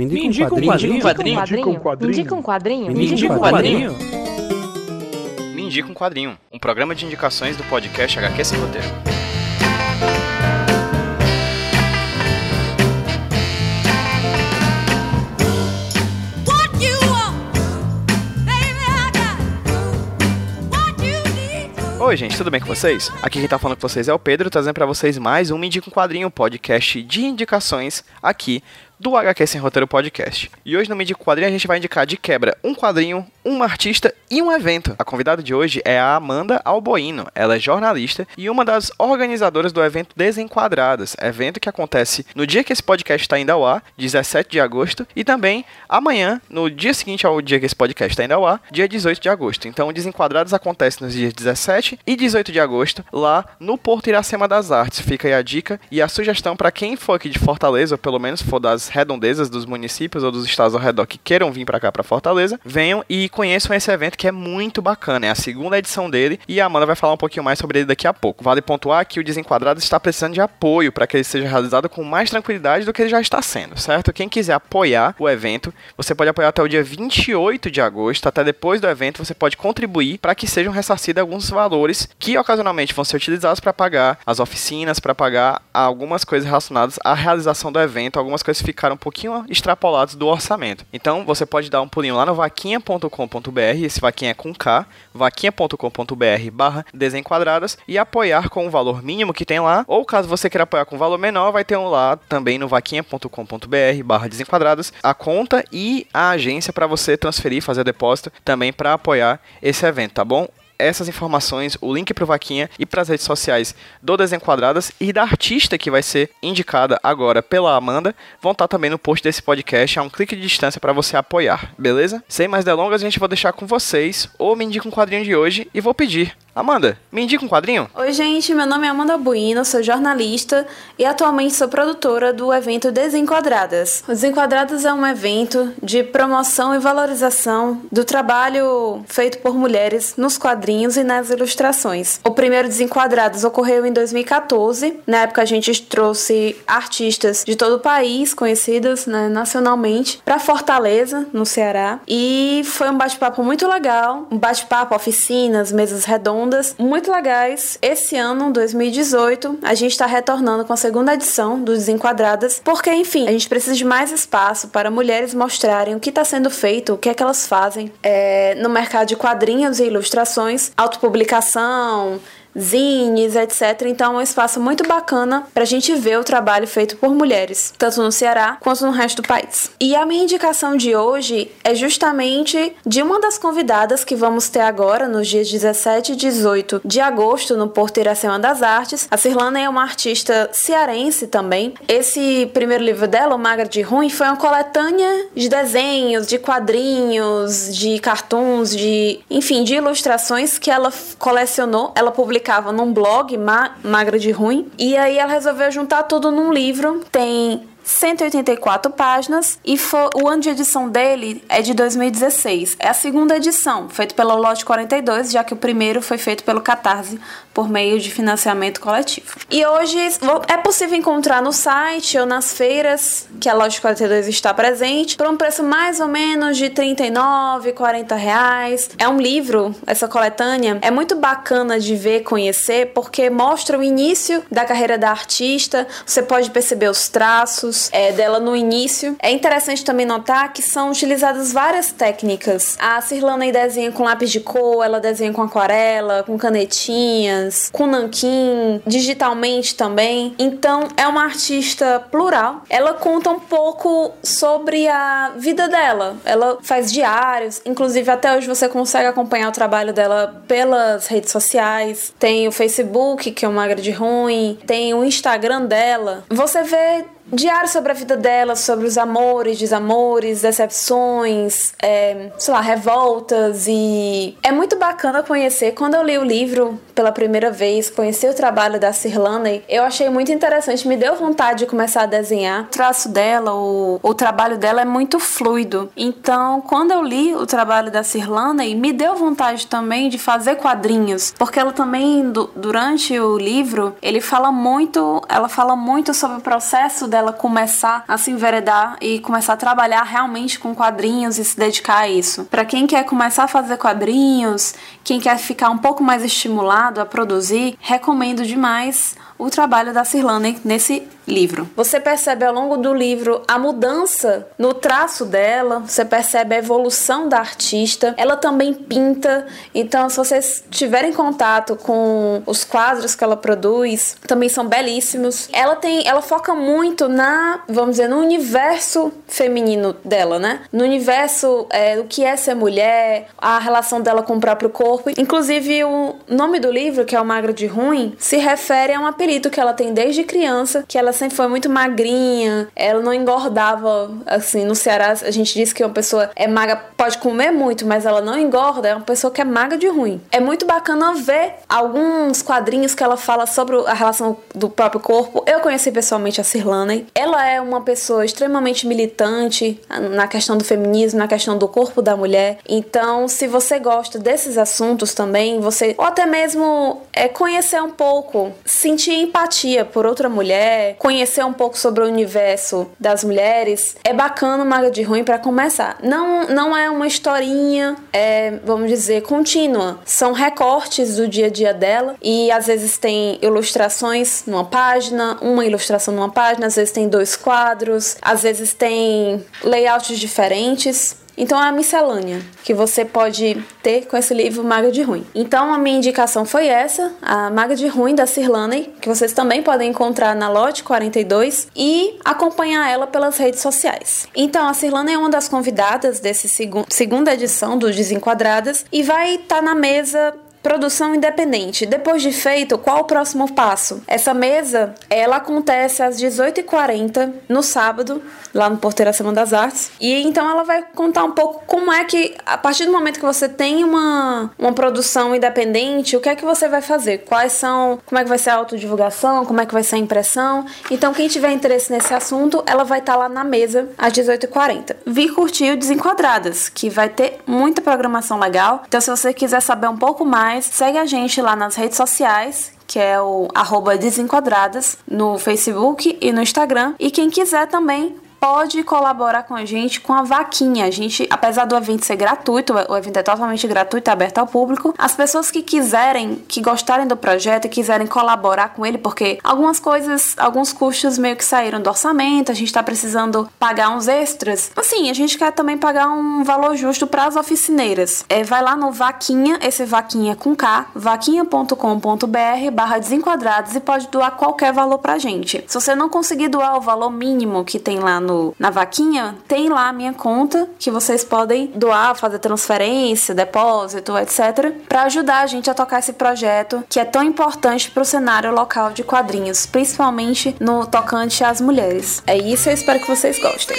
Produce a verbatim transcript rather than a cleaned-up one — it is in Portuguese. Me indica um quadrinho. Me indica um quadrinho. Me indica um quadrinho. Me indica um quadrinho. Me indica um quadrinho. Um programa de indicações do podcast H Q Sem Roteiro. Oi gente, tudo bem com vocês? Aqui quem tá falando com vocês é o Pedro, trazendo pra vocês mais um Me Indica um Quadrinho, podcast de indicações aqui do H Q Sem Roteiro Podcast. E hoje no Me Indica um Quadrinho a gente vai indicar de quebra um quadrinho, uma artista e um evento. A convidada de hoje é a Amanda Buíno. Ela é jornalista e uma das organizadoras do evento Desenquadradas, evento que acontece no dia que esse podcast está indo ao ar, dezessete de agosto, e também amanhã, no dia seguinte ao dia que esse podcast está indo ao ar, dia dezoito de agosto. Então o Desenquadradas acontece nos dias dezessete e dezoito de agosto, lá no Porto Iracema das Artes. Fica aí a dica e a sugestão para quem for aqui de Fortaleza, ou pelo menos for das redondezas dos municípios ou dos estados ao redor que queiram vir pra cá, pra Fortaleza, venham e conheçam esse evento que é muito bacana. É a segunda edição dele e a Amanda vai falar um pouquinho mais sobre ele daqui a pouco. Vale pontuar que o Desenquadrado está precisando de apoio para que ele seja realizado com mais tranquilidade do que ele já está sendo, certo? Quem quiser apoiar o evento, você pode apoiar até o dia vinte e oito de agosto, até depois do evento você pode contribuir para que sejam ressarcidos alguns valores que ocasionalmente vão ser utilizados para pagar as oficinas, para pagar algumas coisas relacionadas à realização do evento, algumas coisas ficadas um pouquinho extrapolados do orçamento. Então, você pode dar um pulinho lá no vaquinha ponto com ponto br, esse vaquinha é com K, vaquinha ponto com ponto br barra desenquadradas, e apoiar com o valor mínimo que tem lá, ou caso você queira apoiar com valor menor, vai ter um lá também no vaquinha ponto com ponto br barra desenquadradas, a conta e a agência para você transferir, fazer depósito também para apoiar esse evento, tá bom? Essas informações, o link para o Vaquinha e para as redes sociais do Desenquadradas e da artista que vai ser indicada agora pela Amanda, vão estar também no post desse podcast, a um clique de distância para você apoiar, beleza? Sem mais delongas, a gente vai deixar com vocês ou Me Indica um Quadrinho de hoje e vou pedir. Amanda, me indica um quadrinho? Oi gente, meu nome é Amanda Buíno, sou jornalista e atualmente sou produtora do evento Desenquadradas. O Desenquadradas é um evento de promoção e valorização do trabalho feito por mulheres nos quadrinhos e nas ilustrações. O primeiro Desenquadradas ocorreu em dois mil e quatorze, na época a gente trouxe artistas de todo o país, conhecidas, né, nacionalmente, para Fortaleza, no Ceará, e foi um bate-papo muito legal, um bate-papo, oficinas, mesas redondas, muito legais. Esse ano, dois mil e dezoito, a gente está retornando com a segunda edição do Desenquadradas, porque, enfim, a gente precisa de mais espaço para mulheres mostrarem o que está sendo feito, o que é que elas fazem é, no mercado de quadrinhos e ilustrações, autopublicação, zines, etcétera. Então é um espaço muito bacana pra gente ver o trabalho feito por mulheres, tanto no Ceará quanto no resto do país. E a minha indicação de hoje é justamente de uma das convidadas que vamos ter agora nos dias dezessete e dezoito de agosto no Porto Iracema das Artes. A Cirlana é uma artista cearense também. Esse primeiro livro dela, O Magra de Ruim, foi uma coletânea de desenhos, de quadrinhos, de cartoons, de, enfim, de ilustrações que ela colecionou. Ela publicou publicava num blog, Ma- Magra de Ruim, e aí ela resolveu juntar tudo num livro. Tem cento e oitenta e quatro páginas e foi, o ano de edição dele é de dois mil e dezesseis. É a segunda edição, feita pela Loja quarenta e dois, já que o primeiro foi feito pelo Catarse, por meio de financiamento coletivo. E hoje é possível encontrar no site ou nas feiras que a Loja quarenta e dois está presente, por um preço mais ou menos de trinta e nove reais, quarenta reais. É um livro, essa coletânea, é muito bacana de ver, conhecer, porque mostra o início da carreira da artista, você pode perceber os traços, É, dela no início. É interessante também notar que são utilizadas várias técnicas. A Cirlana desenha com lápis de cor, ela desenha com aquarela, com canetinhas, com nanquim, digitalmente também. Então é uma artista plural. Ela conta um pouco sobre a vida dela. Ela faz diários, inclusive até hoje você consegue acompanhar o trabalho dela pelas redes sociais. Tem o Facebook, que é o Magra de Ruim, tem o Instagram dela. Você vê diário sobre a vida dela, sobre os amores, desamores, decepções, é, sei lá, revoltas, e é muito bacana conhecer. Quando eu li o livro pela primeira vez, conheci o trabalho da Cirlana, eu achei muito interessante, me deu vontade de começar a desenhar. O traço dela, o, o trabalho dela é muito fluido. Então, quando eu li o trabalho da Cirlana, me deu vontade também de fazer quadrinhos, porque ela também, do, durante o livro, ele fala muito, ela fala muito sobre o processo dela começar a se enveredar e começar a trabalhar realmente com quadrinhos e se dedicar a isso. Para quem quer começar a fazer quadrinhos, quem quer ficar um pouco mais estimulado a produzir, recomendo demais o trabalho da Cirlana nesse livro. Você percebe ao longo do livro a mudança no traço dela, você percebe a evolução da artista, ela também pinta, então se vocês tiverem contato com os quadros que ela produz, também são belíssimos. Ela tem, ela foca muito na, vamos dizer, no universo feminino dela, né? No universo, é, o que é ser mulher, a relação dela com o próprio corpo. Inclusive, o nome do livro, que é O Magra de Ruim, se refere a um apelido que ela tem desde criança, que ela sempre foi muito magrinha, ela não engordava, assim, no Ceará a gente diz que uma pessoa é magra, pode comer muito, mas ela não engorda, é uma pessoa que é magra de ruim. É muito bacana ver alguns quadrinhos que ela fala sobre a relação do próprio corpo. Eu conheci pessoalmente a Cirlana, ela é uma pessoa extremamente militante na questão do feminismo, na questão do corpo da mulher, então se você gosta desses assuntos também, você, ou até mesmo é, conhecer um pouco, sentir empatia por outra mulher, conhecer um pouco sobre o universo das mulheres, é bacana o Magra de Ruim para começar. Não, não é uma historinha, é, vamos dizer, contínua. São recortes do dia a dia dela e às vezes tem ilustrações numa página, uma ilustração numa página, às vezes tem dois quadros, às vezes tem layouts diferentes. Então é a miscelânea que você pode ter com esse livro Magra de Ruim. Então a minha indicação foi essa, a Magra de Ruim da Cirlana, que vocês também podem encontrar na Loja quarenta e dois e acompanhar ela pelas redes sociais. Então a Cirlana é uma das convidadas dessa segu- segunda edição do Desenquadradas e vai estar tá na mesa Produção Independente. Depois de feito, qual o próximo passo? Essa mesa, ela acontece às dezoito e quarenta no sábado, lá no Porto Iracema das Artes. E então ela vai contar um pouco como é que, a partir do momento que você tem uma, uma produção independente, o que é que você vai fazer? Quais são, como é que vai ser a autodivulgação, como é que vai ser a impressão? Então quem tiver interesse nesse assunto, ela vai estar lá na mesa às dezoito e quarenta. Vir curtir o Desenquadradas, que vai ter muita programação legal. Então se você quiser saber um pouco mais, segue a gente lá nas redes sociais, que é o arroba Desenquadradas, no Facebook e no Instagram. E quem quiser também pode colaborar com a gente com a vaquinha. A gente, apesar do evento ser gratuito, o evento é totalmente gratuito, é aberto ao público. As pessoas que quiserem, que gostarem do projeto e quiserem colaborar com ele, porque algumas coisas, alguns custos meio que saíram do orçamento, a gente tá precisando pagar uns extras. Assim, a gente quer também pagar um valor justo para as oficineiras. É, vai lá no vaquinha, esse vaquinha com K, vaquinha ponto com ponto b r barra Desenquadrados e pode doar qualquer valor pra gente. Se você não conseguir doar o valor mínimo que tem lá no na vaquinha, tem lá a minha conta que vocês podem doar, fazer transferência, depósito, etcétera, para ajudar a gente a tocar esse projeto que é tão importante para o cenário local de quadrinhos, principalmente no tocante às mulheres. É isso, eu espero que vocês gostem.